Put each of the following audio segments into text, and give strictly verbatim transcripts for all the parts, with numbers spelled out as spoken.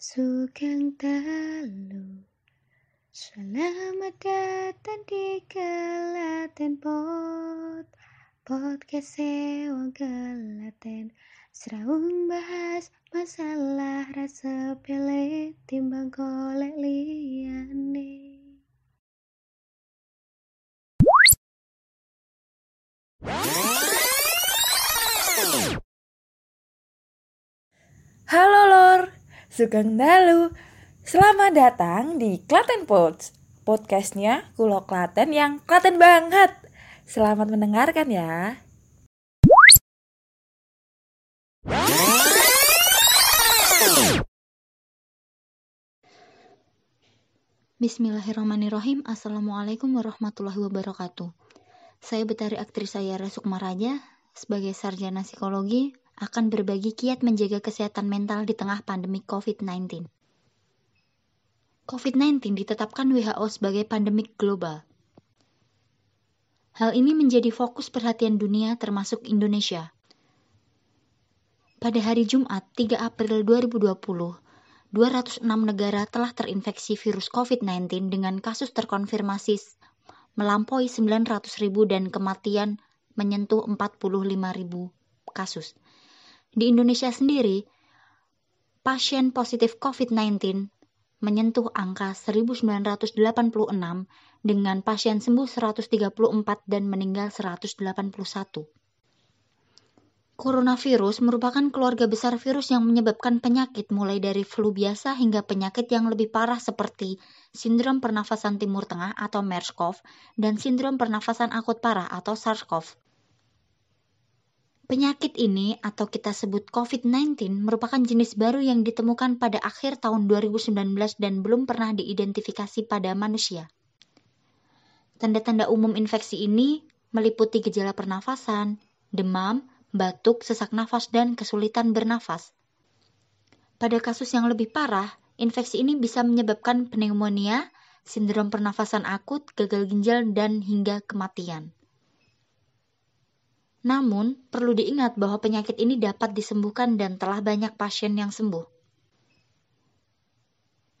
Sugeng dalu, selamat datang di Kelaten Pod, podcast wong Kelaten, seraung bahas masalah rasa pele timbang golek liyane. Halo lor, sugeng dalu. Selamat datang di Klaten Pods, podcastnya Kulo Klaten yang Klaten banget. Selamat mendengarkan ya. Bismillahirrahmanirrahim. Assalamualaikum warahmatullahi wabarakatuh. Saya Betari Aktris saya Rasuk Maraja, sebagai sarjana psikologi akan berbagi kiat menjaga kesehatan mental di tengah pandemi covid sembilan belas. covid sembilan belas ditetapkan W H O sebagai pandemik global. Hal ini menjadi fokus perhatian dunia termasuk Indonesia. Pada hari Jumat, tiga April dua ribu dua puluh, dua ratus enam negara telah terinfeksi virus covid sembilan belas dengan kasus terkonfirmasi melampaui sembilan ratus ribu dan kematian menyentuh empat puluh lima ribu kasus. Di Indonesia sendiri, pasien positif covid sembilan belas menyentuh angka seribu sembilan ratus delapan puluh enam dengan pasien sembuh seratus tiga puluh empat dan meninggal seratus delapan puluh satu. Coronavirus merupakan keluarga besar virus yang menyebabkan penyakit mulai dari flu biasa hingga penyakit yang lebih parah seperti sindrom pernafasan timur tengah atau MERS-CoV dan sindrom pernafasan akut parah atau SARS-CoV. Penyakit ini atau kita sebut covid sembilan belas merupakan jenis baru yang ditemukan pada akhir tahun dua ribu sembilan belas dan belum pernah diidentifikasi pada manusia. Tanda-tanda umum infeksi ini meliputi gejala pernafasan, demam, batuk, sesak nafas, dan kesulitan bernafas. Pada kasus yang lebih parah, infeksi ini bisa menyebabkan pneumonia, sindrom pernafasan akut, gagal ginjal, dan hingga kematian. Namun, perlu diingat bahwa penyakit ini dapat disembuhkan dan telah banyak pasien yang sembuh.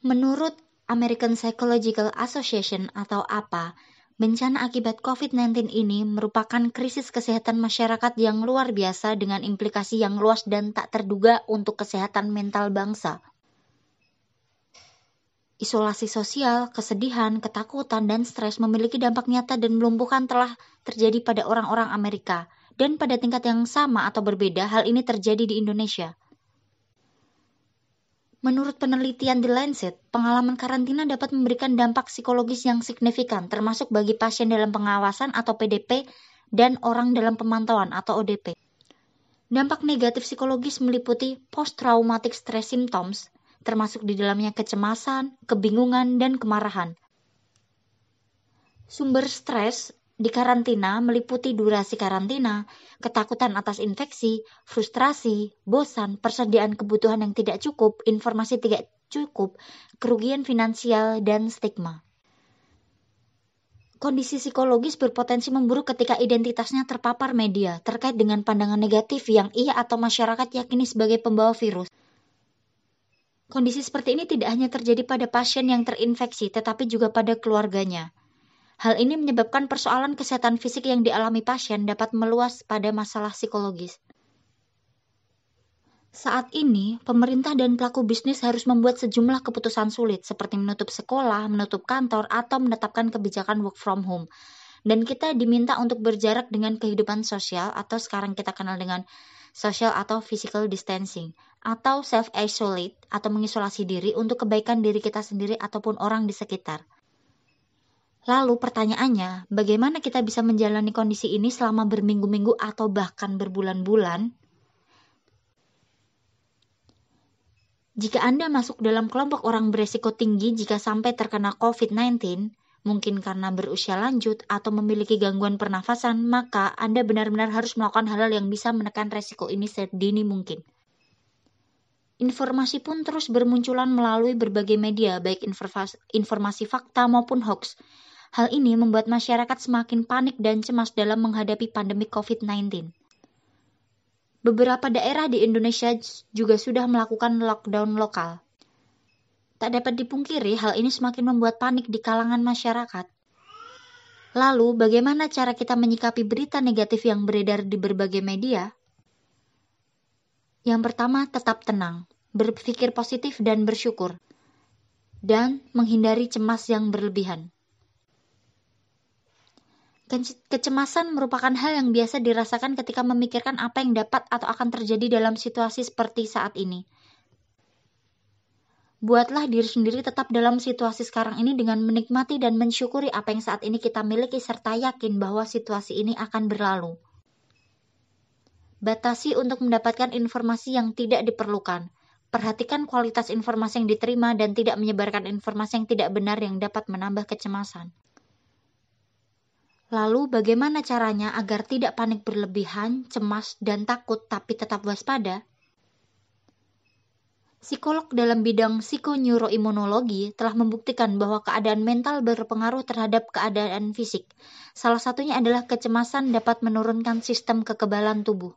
Menurut American Psychological Association atau A P A, bencana akibat covid sembilan belas ini merupakan krisis kesehatan masyarakat yang luar biasa dengan implikasi yang luas dan tak terduga untuk kesehatan mental bangsa. Isolasi sosial, kesedihan, ketakutan, dan stres memiliki dampak nyata dan melumpuhkan telah terjadi pada orang-orang Amerika. Dan pada tingkat yang sama atau berbeda, hal ini terjadi di Indonesia. Menurut penelitian di Lancet, pengalaman karantina dapat memberikan dampak psikologis yang signifikan, termasuk bagi pasien dalam pengawasan atau P D P dan orang dalam pemantauan atau O D P. Dampak negatif psikologis meliputi post-traumatic stress symptoms, termasuk di dalamnya kecemasan, kebingungan, dan kemarahan. Sumber stres di karantina meliputi durasi karantina, ketakutan atas infeksi, frustrasi, bosan, persediaan kebutuhan yang tidak cukup, informasi tidak cukup, kerugian finansial, dan stigma. Kondisi psikologis berpotensi memburuk ketika identitasnya terpapar media terkait dengan pandangan negatif yang ia atau masyarakat yakini sebagai pembawa virus. Kondisi seperti ini tidak hanya terjadi pada pasien yang terinfeksi, tetapi juga pada keluarganya. Hal ini menyebabkan persoalan kesehatan fisik yang dialami pasien dapat meluas pada masalah psikologis. Saat ini, pemerintah dan pelaku bisnis harus membuat sejumlah keputusan sulit seperti menutup sekolah, menutup kantor, atau menetapkan kebijakan work from home. Dan kita diminta untuk berjarak dengan kehidupan sosial atau sekarang kita kenal dengan social atau physical distancing, atau self-isolate atau mengisolasi diri untuk kebaikan diri kita sendiri ataupun orang di sekitar. Lalu pertanyaannya, bagaimana kita bisa menjalani kondisi ini selama berminggu-minggu atau bahkan berbulan-bulan? Jika Anda masuk dalam kelompok orang beresiko tinggi jika sampai terkena covid sembilan belas, mungkin karena berusia lanjut atau memiliki gangguan pernafasan, maka Anda benar-benar harus melakukan hal-hal yang bisa menekan resiko ini sedini mungkin. Informasi pun terus bermunculan melalui berbagai media, baik informasi fakta maupun hoax. Hal ini membuat masyarakat semakin panik dan cemas dalam menghadapi pandemi covid sembilan belas. Beberapa daerah di Indonesia juga sudah melakukan lockdown lokal. Tak dapat dipungkiri, hal ini semakin membuat panik di kalangan masyarakat. Lalu, bagaimana cara kita menyikapi berita negatif yang beredar di berbagai media? Yang pertama, tetap tenang, berpikir positif dan bersyukur, dan menghindari cemas yang berlebihan. Kecemasan merupakan hal yang biasa dirasakan ketika memikirkan apa yang dapat atau akan terjadi dalam situasi seperti saat ini. Buatlah diri sendiri tetap dalam situasi sekarang ini dengan menikmati dan mensyukuri apa yang saat ini kita miliki serta yakin bahwa situasi ini akan berlalu. Batasi untuk mendapatkan informasi yang tidak diperlukan. Perhatikan kualitas informasi yang diterima dan tidak menyebarkan informasi yang tidak benar yang dapat menambah kecemasan. Lalu, bagaimana caranya agar tidak panik berlebihan, cemas, dan takut tapi tetap waspada? Psikolog dalam bidang psikoneuroimunologi telah membuktikan bahwa keadaan mental berpengaruh terhadap keadaan fisik. Salah satunya adalah kecemasan dapat menurunkan sistem kekebalan tubuh.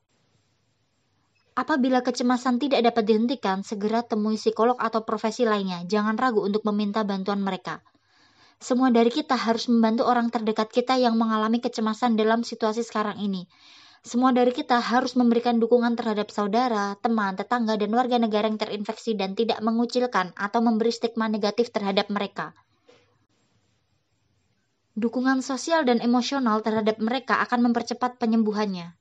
Apabila kecemasan tidak dapat dihentikan, segera temui psikolog atau profesi lainnya. Jangan ragu untuk meminta bantuan mereka. Semua dari kita harus membantu orang terdekat kita yang mengalami kecemasan dalam situasi sekarang ini. Semua dari kita harus memberikan dukungan terhadap saudara, teman, tetangga, dan warga negara yang terinfeksi dan tidak mengucilkan atau memberi stigma negatif terhadap mereka. Dukungan sosial dan emosional terhadap mereka akan mempercepat penyembuhannya.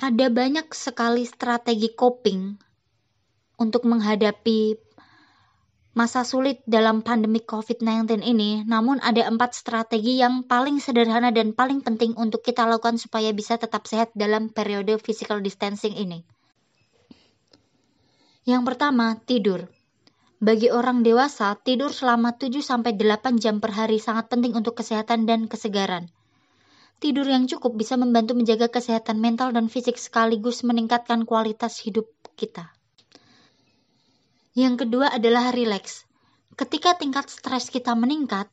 Ada banyak sekali strategi coping untuk menghadapi masa sulit dalam pandemi covid sembilan belas ini, namun ada empat strategi yang paling sederhana dan paling penting untuk kita lakukan supaya bisa tetap sehat dalam periode physical distancing ini. Yang pertama, tidur. Bagi orang dewasa, tidur selama tujuh sampai delapan jam per hari sangat penting untuk kesehatan dan kesegaran. Tidur yang cukup bisa membantu menjaga kesehatan mental dan fisik sekaligus meningkatkan kualitas hidup kita. Yang kedua adalah rileks. Ketika tingkat stres kita meningkat,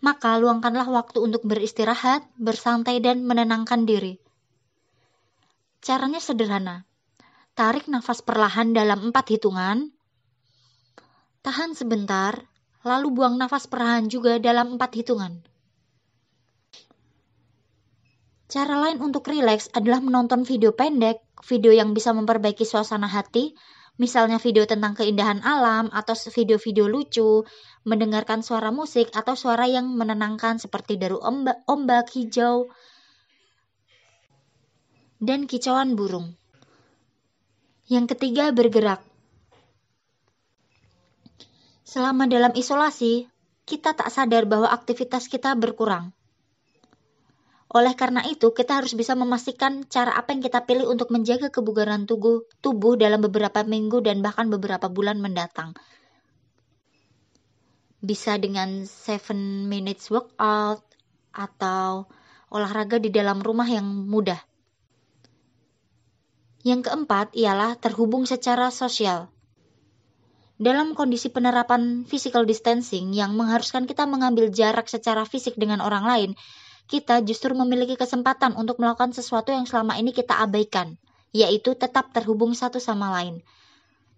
maka luangkanlah waktu untuk beristirahat, bersantai, dan menenangkan diri. Caranya sederhana. Tarik nafas perlahan dalam empat hitungan, tahan sebentar, lalu buang nafas perlahan juga dalam empat hitungan. Cara lain untuk rileks adalah menonton video pendek, video yang bisa memperbaiki suasana hati, misalnya video tentang keindahan alam atau video-video lucu, mendengarkan suara musik atau suara yang menenangkan seperti deru ombak hijau dan kicauan burung. Yang ketiga, bergerak. Selama dalam isolasi, kita tak sadar bahwa aktivitas kita berkurang. Oleh karena itu, kita harus bisa memastikan cara apa yang kita pilih untuk menjaga kebugaran tubuh, tubuh dalam beberapa minggu dan bahkan beberapa bulan mendatang. Bisa dengan seven minutes workout atau olahraga di dalam rumah yang mudah. Yang keempat ialah terhubung secara sosial. Dalam kondisi penerapan physical distancing yang mengharuskan kita mengambil jarak secara fisik dengan orang lain, kita justru memiliki kesempatan untuk melakukan sesuatu yang selama ini kita abaikan, yaitu tetap terhubung satu sama lain.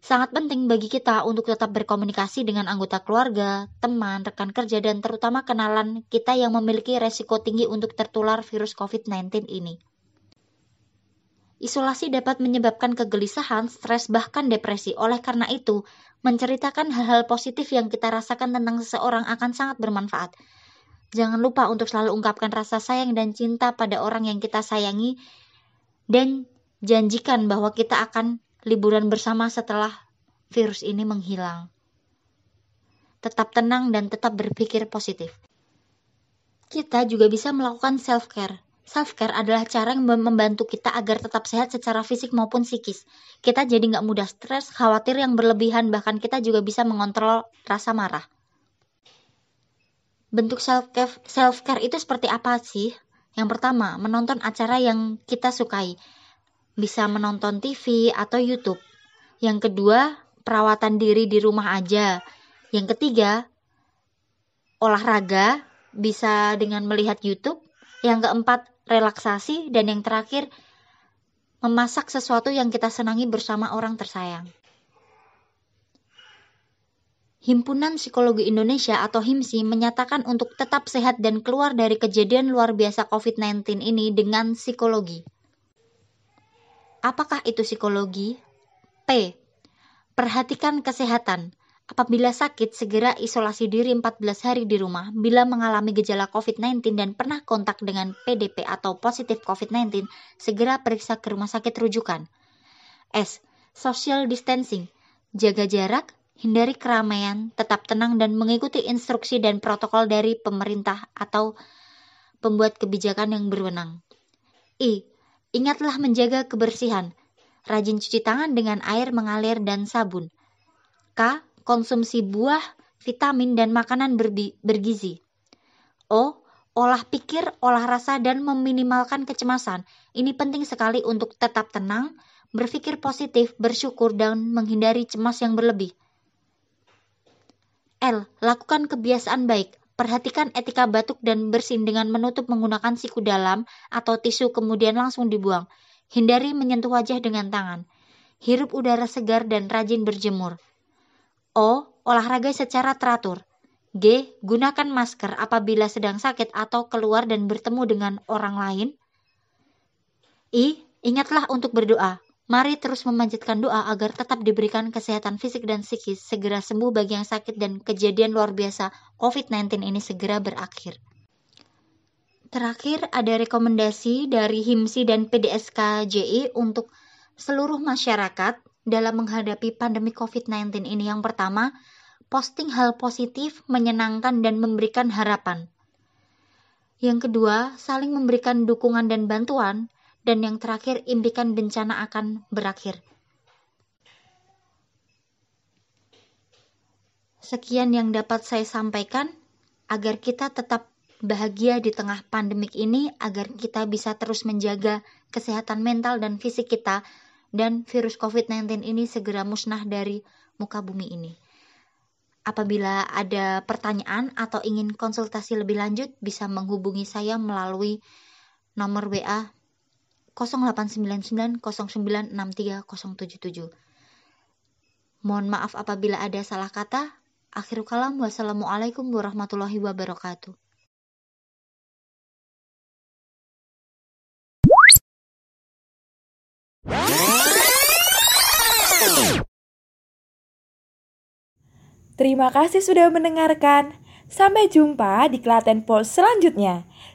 Sangat penting bagi kita untuk tetap berkomunikasi dengan anggota keluarga, teman, rekan kerja, dan terutama kenalan kita yang memiliki resiko tinggi untuk tertular virus covid sembilan belas ini. Isolasi dapat menyebabkan kegelisahan, stres, bahkan depresi. Oleh karena itu, menceritakan hal-hal positif yang kita rasakan tentang seseorang akan sangat bermanfaat. Jangan lupa untuk selalu ungkapkan rasa sayang dan cinta pada orang yang kita sayangi dan janjikan bahwa kita akan liburan bersama setelah virus ini menghilang. Tetap tenang dan tetap berpikir positif. Kita juga bisa melakukan self-care. Self-care adalah cara yang membantu kita agar tetap sehat secara fisik maupun psikis. Kita jadi nggak mudah stres, khawatir yang berlebihan, bahkan kita juga bisa mengontrol rasa marah. Bentuk self-care, self-care itu seperti apa sih? Yang pertama, menonton acara yang kita sukai. Bisa menonton T V atau YouTube. Yang kedua, perawatan diri di rumah aja. Yang ketiga, olahraga bisa dengan melihat YouTube. Yang keempat, relaksasi. Dan yang terakhir, memasak sesuatu yang kita senangi bersama orang tersayang. Himpunan Psikologi Indonesia atau HIMPSI menyatakan untuk tetap sehat dan keluar dari kejadian luar biasa covid sembilan belas ini dengan psikologi. Apakah itu psikologi? P. Perhatikan kesehatan. Apabila sakit, segera isolasi diri empat belas hari di rumah. Bila mengalami gejala covid sembilan belas dan pernah kontak dengan P D P atau positif covid sembilan belas, segera periksa ke rumah sakit rujukan. S. Social distancing. Jaga jarak, hindari keramaian, tetap tenang dan mengikuti instruksi dan protokol dari pemerintah atau pembuat kebijakan yang berwenang. I. Ingatlah menjaga kebersihan. Rajin cuci tangan dengan air mengalir dan sabun. K. Konsumsi buah, vitamin, dan makanan bergizi. O. Olah pikir, olah rasa, dan meminimalkan kecemasan. Ini penting sekali untuk tetap tenang, berpikir positif, bersyukur, dan menghindari cemas yang berlebih. L. Lakukan kebiasaan baik. Perhatikan etika batuk dan bersin dengan menutup menggunakan siku dalam atau tisu kemudian langsung dibuang. Hindari menyentuh wajah dengan tangan. Hirup udara segar dan rajin berjemur. O. Olahraga secara teratur. G. Gunakan masker apabila sedang sakit atau keluar dan bertemu dengan orang lain. I. Ingatlah untuk berdoa. Mari terus memanjatkan doa agar tetap diberikan kesehatan fisik dan psikis, segera sembuh bagi yang sakit dan kejadian luar biasa covid sembilan belas ini segera berakhir. Terakhir, ada rekomendasi dari HIMPSI dan P D S K J I untuk seluruh masyarakat dalam menghadapi pandemi covid sembilan belas ini. Yang pertama, posting hal positif, menyenangkan, dan memberikan harapan. Yang kedua, saling memberikan dukungan dan bantuan. Dan yang terakhir, impikan bencana akan berakhir. Sekian yang dapat saya sampaikan, agar kita tetap bahagia di tengah pandemik ini, agar kita bisa terus menjaga kesehatan mental dan fisik kita, dan virus covid sembilan belas ini segera musnah dari muka bumi ini. Apabila ada pertanyaan atau ingin konsultasi lebih lanjut, bisa menghubungi saya melalui nomor W A nol delapan sembilan sembilan nol sembilan enam tiga nol tujuh tujuh. Mohon maaf apabila ada salah kata. Akhirul kalam, wassalamualaikum warahmatullahi wabarakatuh. Terima kasih sudah mendengarkan. Sampai jumpa di Klaten Post selanjutnya.